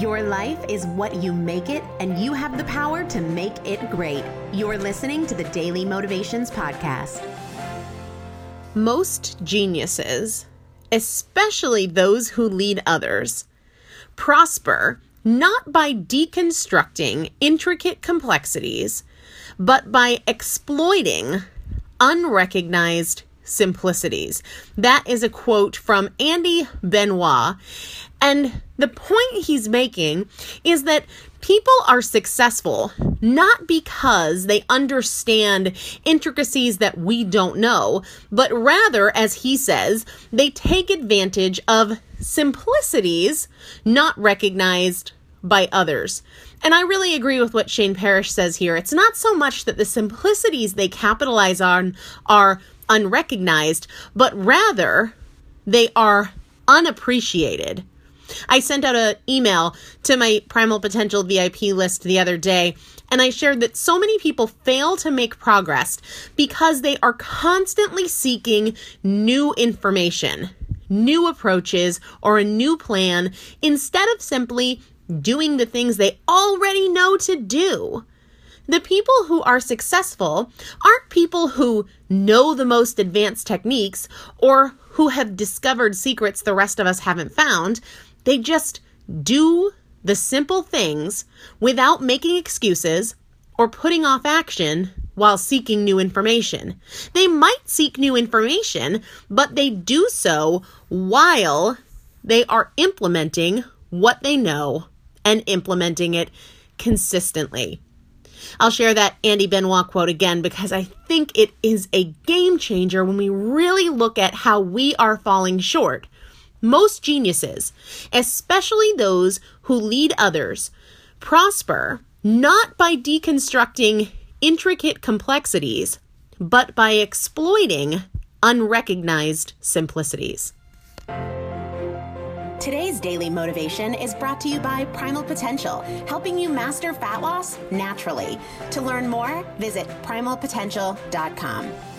Your life is what you make it, and you have the power to make it great. You're listening to the Daily Motivations Podcast. Most geniuses, especially those who lead others, prosper not by deconstructing intricate complexities, but by exploiting unrecognized simplicities. That is a quote from Andy Benoit. And the point he's making is that people are successful not because they understand intricacies that we don't know, but rather, as he says, they take advantage of simplicities not recognized by others. And I really agree with what Shane Parrish says here. It's not so much that the simplicities they capitalize on are unrecognized, but rather they are unappreciated. I sent out an email to my Primal Potential VIP list the other day, and I shared that so many people fail to make progress because they are constantly seeking new information, new approaches, or a new plan instead of simply doing the things they already know to do. The people who are successful aren't people who know the most advanced techniques or who have discovered secrets the rest of us haven't found. They just do the simple things without making excuses or putting off action while seeking new information. They might seek new information, but they do so while they are implementing what they know and implementing it consistently. I'll share that Andy Benoit quote again because I think it is a game changer when we really look at how we are falling short. Most geniuses, especially those who lead others, prosper not by deconstructing intricate complexities, but by exploiting unrecognized simplicities. Today's Daily Motivation is brought to you by Primal Potential, helping you master fat loss naturally. To learn more, visit primalpotential.com.